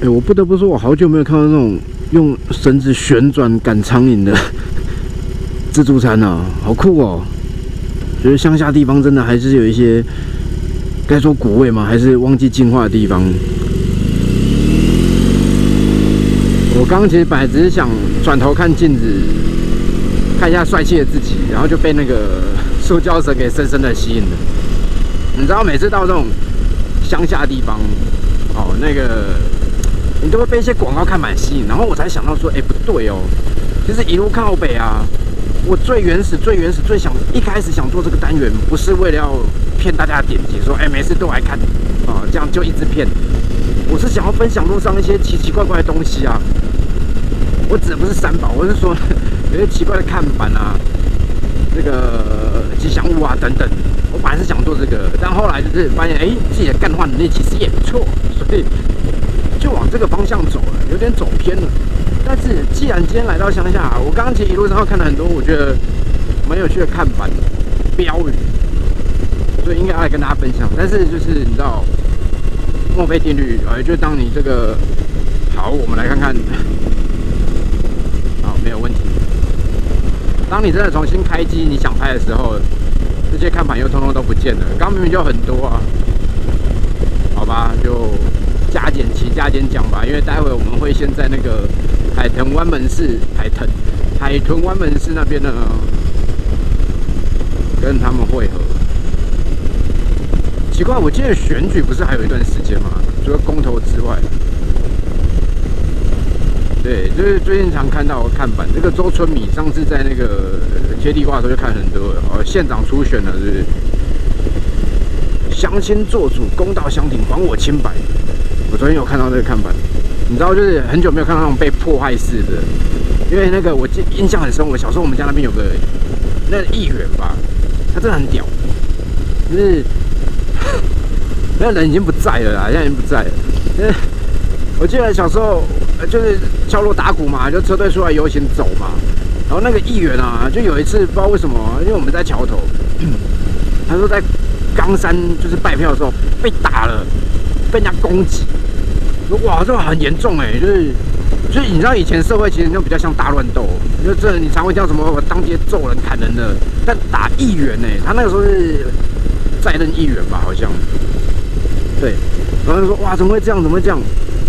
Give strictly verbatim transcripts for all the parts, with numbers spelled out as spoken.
哎，我不得不说，我好久没有看到那种用绳子旋转赶苍蝇的自助餐啊，好酷哦！觉得乡下地方真的还是有一些该说古味吗？还是忘记进化的地方？我刚刚其实本来只是想转头看镜子，看一下帅气的自己，然后就被那个塑胶绳给深深的吸引了。你知道，每次到这种乡下地方，哦，那个。 你都会被一些广告看板吸引，然后我才想到说，哎，不对哦，其实一路靠北啊，我最原始、最原始、最想一开始想做这个单元，不是为了要骗大家的点击，说哎没事都来看啊、呃，这样就一直骗。我是想要分享路上一些奇奇怪怪的东西啊，我指的不是三宝，我是说有些奇怪的看板啊，那个吉祥物啊等等。我本来是想做这个，但后来就是发现，哎，自己的干话能力其实也不错，所以。 就往这个方向走了，有点走偏了。但是既然今天来到乡下，我刚刚其实一路上看了很多我觉得蛮有趣的看板、标语，所以应该要来跟大家分享。但是就是你知道墨菲定律，哎，就当你这个好，我们来看看，好，没有问题。当你真的重新开机，你想拍的时候，这些看板又通通都不见了。刚明明就很多啊，好吧，就。 加减骑加减讲吧，因为待会我们会先在那个海豚湾门市、海豚、海豚湾门市那边呢，跟他们会合。奇怪，我记得选举不是还有一段时间吗？除了公投之外，对，就是最近常看到我看板，这个周春米上次在那个贴地瓜的时候就看很多了，哦，县长初选了，是不是？乡亲做主，公道相挺，还我清白。 我昨天有看到这个看板，你知道，就是很久没有看到那种被迫害式的，因为那个我印象很深，我小时候我们家那边有个那个议员吧，他真的很屌，就是那人已经不在了啦，现在已经不在了。就是我记得小时候就是敲锣打鼓嘛，就车队出来游行走嘛，然后那个议员啊，就有一次不知道为什么，因为我们在桥头，他说在冈山就是拜票的时候被打了。 被人家攻击，哇，这很严重哎！就是，就是你知道以前社会其实就比较像大乱斗，就这你常会叫什么我当街揍人、砍人的，但打议员哎，他那个时候是在任议员吧，好像，对，然后就说哇，怎么会这样？怎么会这样？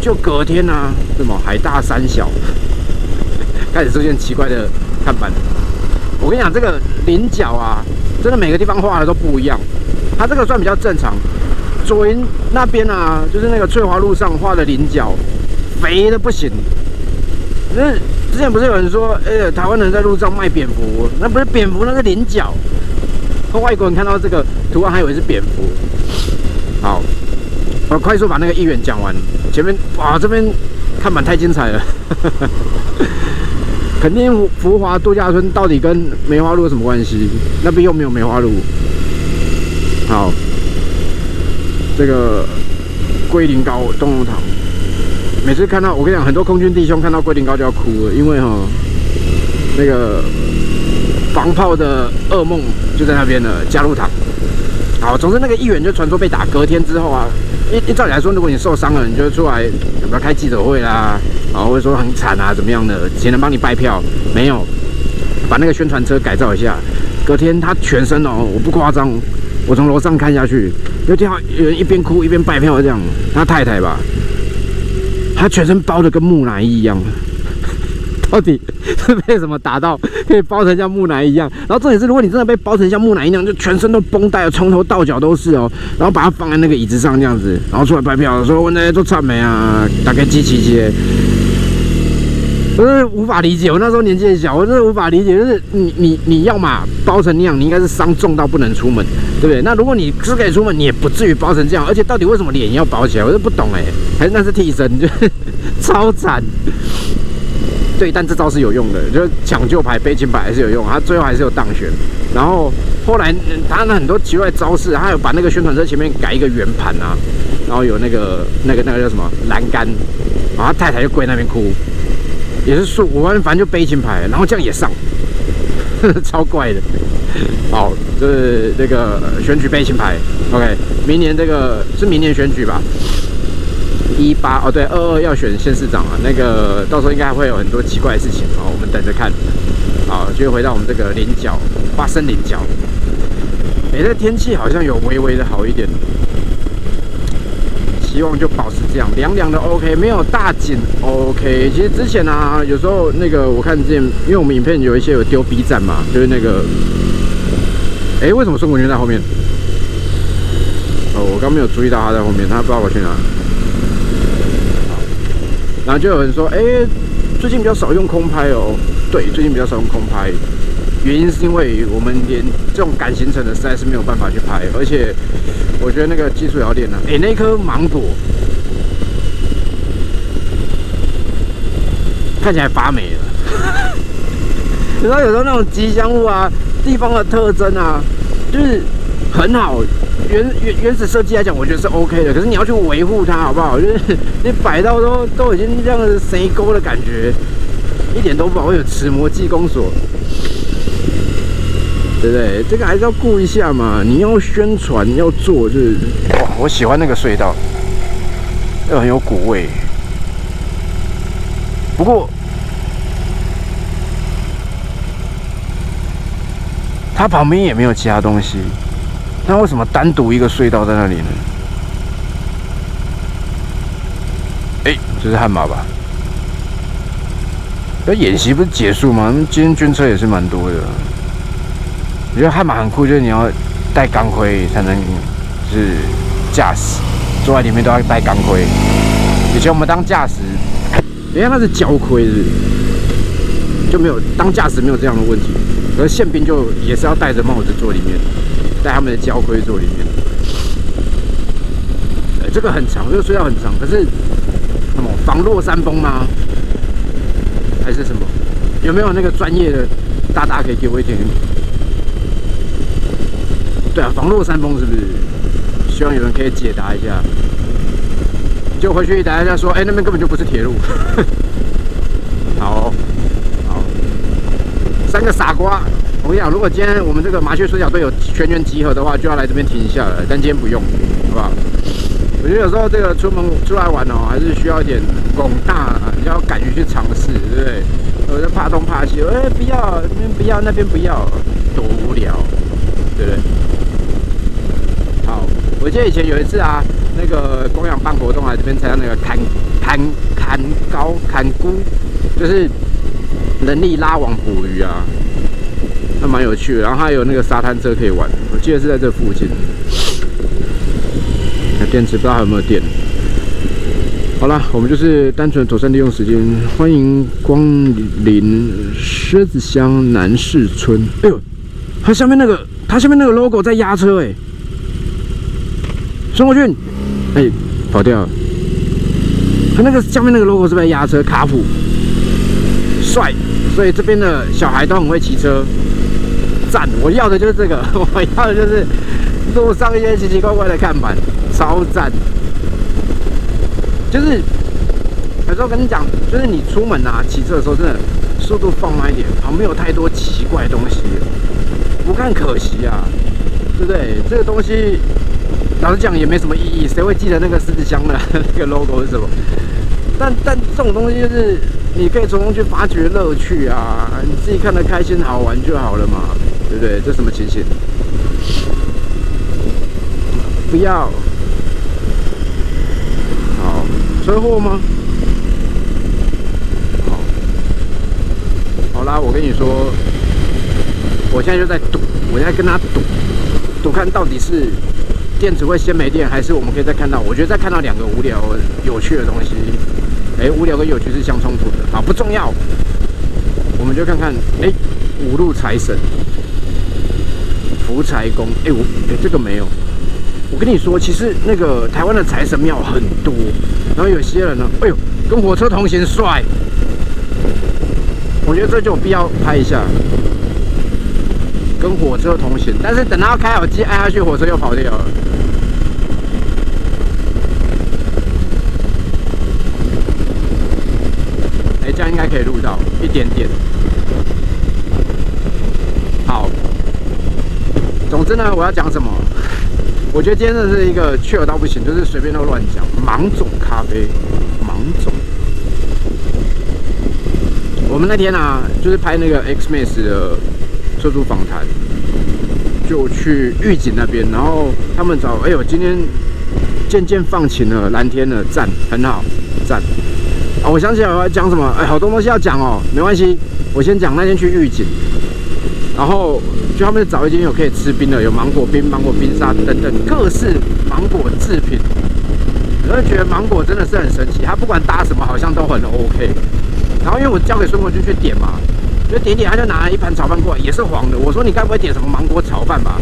就隔天啊，什么海大三小，开始出现奇怪的看板。我跟你讲，这个菱角啊，真的每个地方画的都不一样，它这个算比较正常。 左营那边啊，就是那个翠华路上画的菱角，肥的不行。那之前不是有人说，哎、欸，台湾人在路上卖蝙蝠，那不是蝙蝠，那是菱角。和外国人看到这个图案还以为是蝙蝠。好，我快速把那个议员讲完。前面哇，这边看板太精彩了。肯定福华度假村到底跟梅花鹿有什么关系？那边又没有梅花鹿。好。 这个龟苓膏冬蓉糖，每次看到我跟你讲，很多空军弟兄看到龟苓膏就要哭了，因为哈、哦、那个防炮的噩梦就在那边了，加入糖。好，总之那个议员就传说被打，隔天之后啊，一一照理来说，如果你受伤了，你就出来有没有开记者会啦，啊，或者说很惨啊怎么样的，谁能帮你拜票？没有，把那个宣传车改造一下，隔天他全身哦，我不夸张。 我从楼上看下去，就听到有人一边哭一边拜票，这样。他太太吧，他全身包的跟木乃伊一样，到底是被什么打到可以包成像木乃伊一样？然后重点是，如果你真的被包成像木乃伊一样，就全身都绷带了，从头到脚都是哦。然后把它放在那个椅子上这样子，然后出来拜票，说问大家做菜没啊？大概几几几？我是无法理解，我那时候年纪很小，我真的无法理解，就是你你你要嘛包成那样，你应该是伤重到不能出门。 对不对？那如果你是可以出门，你也不至于包成这样。而且到底为什么脸要包起来，我就不懂哎。还是那是替身，就超惨。对，但这招是有用的，就是抢救牌、悲情牌还是有用。他最后还是有当选。然后后来他那很多奇怪的招式，他有把那个宣传车前面改一个圆盘啊，然后有那个那个那个叫什么栏杆，然后他太太就跪那边哭，也是说我反正就悲情牌，然后这样也上，呵呵超怪的。 好，就是这个选举背景牌 ，OK， 明年这个是明年选举吧？一八哦，对，二二要选县市长啊，那个到时候应该还会有很多奇怪的事情哦，我们等着看。好，就回到我们这个菱角花生菱角，哎，这天气好像有微微的好一点，希望就保持这样，凉凉的 OK， 没有大景 OK。其实之前啊，有时候那个我看之前，因为我们影片有一些有丢 B 站嘛，就是那个，哎，为什么孙国军在后面？哦，我刚没有注意到他在后面，他不知道我去哪。然后就有人说：“哎、欸，最近比较少用空拍哦。”对，最近比较少用空拍，原因是因为我们连这种赶行程的实在是没有办法去拍，而且我觉得那个技术也要练啊。哎、欸，那颗芒果看起来发霉了。你知道有时候那种吉祥物啊，地方的特征啊，就是很好。原原原始设计来讲，我觉得是 OK 的，可是你要去维护它，好不好？就是你摆到都都已经这样子深沟的感觉，一点都不好。会有持魔技工所，对不对？这个还是要顾一下嘛。你要宣传，要做，就是哇，我喜欢那个隧道，又很有古味。不过，它旁边也没有其他东西。那为什么单独一个隧道在那里呢？哎、欸，这是悍马吧？那演习不是结束吗？今天军车也是蛮多的。我觉得悍马很酷，就是你要戴钢盔才能就是驾驶，坐在里面都要戴钢盔。以前我们当驾驶，人家那是胶盔是不是，就没有当驾驶没有这样的问题。而宪兵就也是要戴着帽子坐里面。在他们的交规做里面，呃，这个很长，这个隧道很长，可是什么防落山崩吗？还是什么？有没有那个专业的大大可以给我一点？对啊，防落山崩是不是？希望有人可以解答一下。就回去一大家说，哎、欸，那边根本就不是铁路。好、哦，好，三个傻瓜。我跟你讲，如果今天我们这个麻雀摔角队有全员集合的话，就要来这边停一下了。但今天不用，好不好？我觉得有时候这个出门出来玩哦，还是需要一点广大，你要敢于去尝试，对不对？我就怕东怕西，哎、欸，不要那边不要那边不要，多无聊，对不对？好，我记得以前有一次啊，那个公羊办活动来这边参加那个砍砍砍高砍菇，就是人力拉网捕鱼啊。那蛮有趣的，然后还有那个沙滩车可以玩，我记得是在这附近。电池不知道还有没有电。好了，我们就是单纯妥善利用时间，欢迎光临狮子乡南市村。哎呦，它下面那个，它下面那个 logo 在压车哎、欸，孙国俊，哎、欸，跑掉了。它那个下面那个 logo 是不是在压车？卡普，帅，所以这边的小孩都很会骑车。赞！我要的就是这个，我要的就是路上一些奇奇怪怪的看板，超赞！就是有时候跟你讲，就是你出门啊，骑车的时候真的速度放慢一点，旁边有太多奇怪的东西，不看可惜啊，对不对？这个东西老实讲也没什么意义，谁会记得那个狮子乡的那个 logo 是什么？但但这种东西就是你可以从中去发掘乐趣啊，你自己看得开心好玩就好了嘛。对不对？这什么情形？不要！好，车祸吗？好，好啦，我跟你说，我现在就在赌，我现在跟他赌，赌看到底是电池会先没电，还是我们可以再看到？我觉得再看到两个无聊有趣的东西。哎，无聊跟有趣是相冲突的，好，不重要，我们就看看，哎。五路财神、福财公，哎、欸，我哎、欸、这个没有。我跟你说，其实那个台湾的财神庙很多，然后有些人呢，哎呦，跟火车同行帅，我觉得这就有必要拍一下。跟火车同行，但是等他开好机按下去，火车又跑掉了。哎、欸，这样应该可以录到一点点。好，总之呢，我要讲什么？我觉得今天这是一个chill到不行，就是随便都乱讲。芒种咖啡，芒种。我们那天啊，就是拍那个 X-Max 的车主访谈，就去玉井那边，然后他们找，哎呦，今天渐渐放晴了，蓝天了，赞，很好，赞。 啊、哦，我想起来我要讲什么？哎，好多东西要讲哦，没关系，我先讲那天去玉井，然后就他们找一间有可以吃冰的，有芒果冰、芒果冰沙等等各式芒果制品。我就觉得芒果真的是很神奇，它不管搭什么好像都很 OK。然后因为我交给孙国军去点嘛，就点点他就拿了一盘炒饭过来，也是黄的。我说你该不会点什么芒果炒饭吧？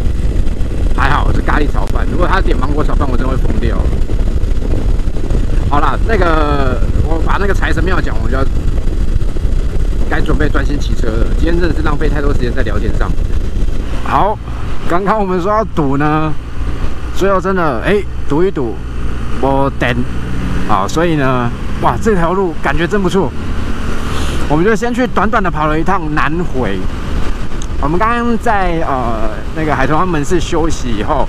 还好是咖喱炒饭，如果他点芒果炒饭，我真的会疯掉。好啦，那个。 我把那个财神庙讲，我就要该准备专心骑车了。今天真的是浪费太多时间在聊天上。好，刚刚我们说要赌呢，最后真的哎赌一赌，我等啊，所以呢，哇这条路感觉真不错。我们就先去短短的跑了一趟南回。我们刚刚在呃那个海豚湾门市休息以后，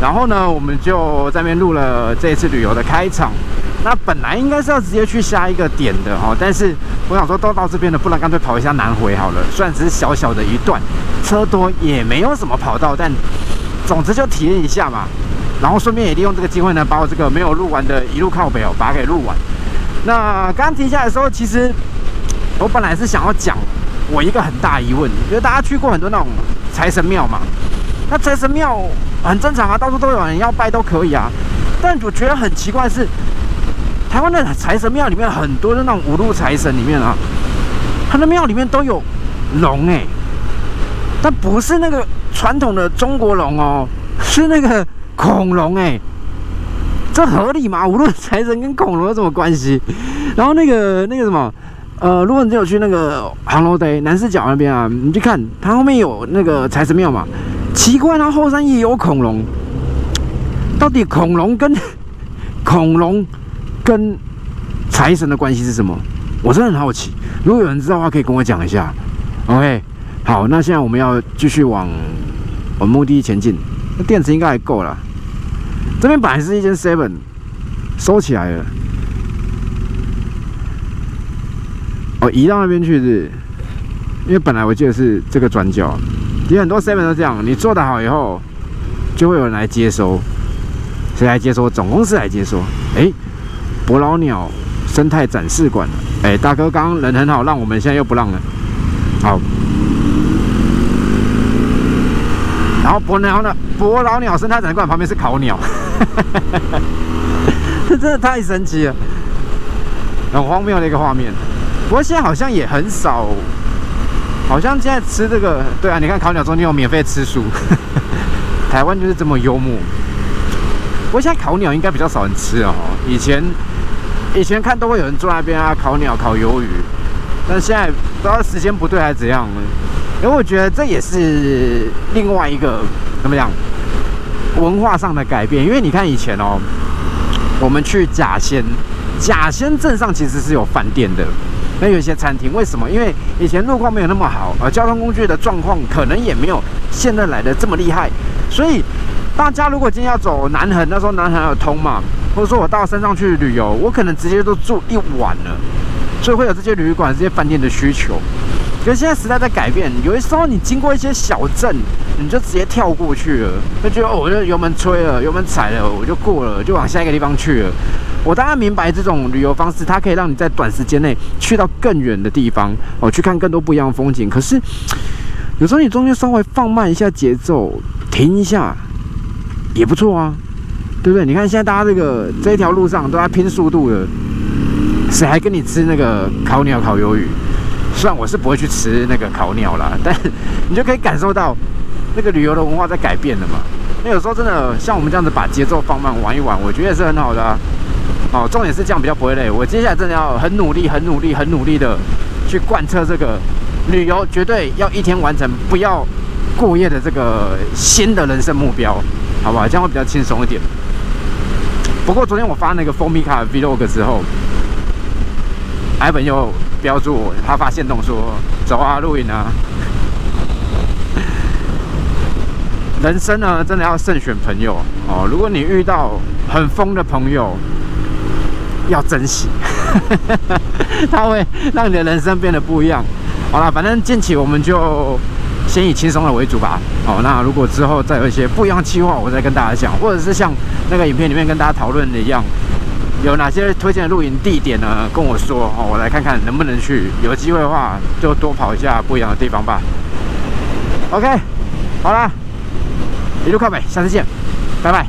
然后呢我们就在那边录了这一次旅游的开场。 那本来应该是要直接去下一个点的哦，但是我想说都到这边了，不然干脆跑一下南回好了。虽然只是小小的一段，车多也没有什么跑道，但总之就体验一下嘛。然后顺便也利用这个机会呢，把我这个没有录完的一路靠北哦，把它给录完。那刚刚停下来的时候，其实我本来是想要讲我一个很大疑问，因为大家去过很多那种财神庙嘛，那财神庙很正常啊，到处都有人要拜都可以啊。但我觉得很奇怪的是。 台湾的财神庙里面很多的那种五路财神里面啊，它的庙里面都有龙哎、欸，但不是那个传统的中国龙哦，是那个恐龙哎、欸，这合理吗？五路财神跟恐龙有什么关系？然后那个那个什么，呃，如果你有去那个航楼堆南势角那边啊，你去看它后面有那个财神庙嘛，奇怪，它后山也有恐龙，到底恐龙跟恐龙？ 跟财神的关系是什么？我真的很好奇。如果有人知道的话，可以跟我讲一下。OK， 好，那现在我们要继续往我们目的地前进。那电池应该还够了。这边本来是一间 Seven， 收起来了。哦，移到那边去是？因为本来我记得是这个转角，有很多 Seven 都这样。你做得好以后，就会有人来接收。谁来接收？总公司来接收。哎、欸。 伯劳鸟生态展示馆，哎、欸，大哥刚刚人很好，让我们现在又不让了。好，然后伯劳鸟伯劳鸟生态展示馆旁边是烤鸟，这真的太神奇了，很荒谬的一个画面。不过现在好像也很少，好像现在吃这个，对啊，你看烤鸟中间有免费吃素，台湾就是这么幽默。不过现在烤鸟应该比较少人吃哦，以前。 以前看都会有人坐那边啊，烤鸟、烤鱿鱼，但现在不知道时间不对还是怎样呢？因为我觉得这也是另外一个怎么讲文化上的改变。因为你看以前哦，我们去甲仙，甲仙镇上其实是有饭店的，那有一些餐厅。为什么？因为以前路况没有那么好，而交通工具的状况可能也没有现在来的这么厉害，所以大家如果今天要走南横，那时候南横有通嘛。 或者说我到山上去旅游，我可能直接都住一晚了，所以会有这些旅馆、这些饭店的需求。可是现在时代在改变，有的时候你经过一些小镇，你就直接跳过去了，就觉得哦，我就油门吹了、油门踩了，我就过了，就往下一个地方去了。我当然明白这种旅游方式，它可以让你在短时间内去到更远的地方，哦，去看更多不一样的风景。可是有时候你中间稍微放慢一下节奏，停一下也不错啊。 对不对？你看现在大家这个这一条路上都在拼速度了，谁还跟你吃那个烤鸟、烤鱿鱼？虽然我是不会去吃那个烤鸟啦，但你就可以感受到那个旅游的文化在改变了嘛。那有时候真的像我们这样子把节奏放慢玩一玩，我觉得也是很好的啊。哦，重点是这样比较不会累。我接下来真的要很努力、很努力、很努力的去贯彻这个旅游，绝对要一天完成，不要过夜的这个新的人生目标，好不好？这样会比较轻松一点。 不过昨天我发那个蜂蜜卡的 vlog 之后，艾本又标注我，他发限动说走啊，露营啊。人生呢，真的要慎选朋友哦。如果你遇到很疯的朋友，要珍惜，他会让你的人生变得不一样。好啦，反正近期我们就先以轻松的为主吧。好、哦，那如果之后再有一些不一样的计划，我再跟大家讲，或者是像那个影片里面跟大家讨论的一样，有哪些推荐的露营地点呢？跟我说哦，我来看看能不能去。有机会的话，就多跑一下不一样的地方吧。OK， 好啦，一路靠北，下次见，拜拜。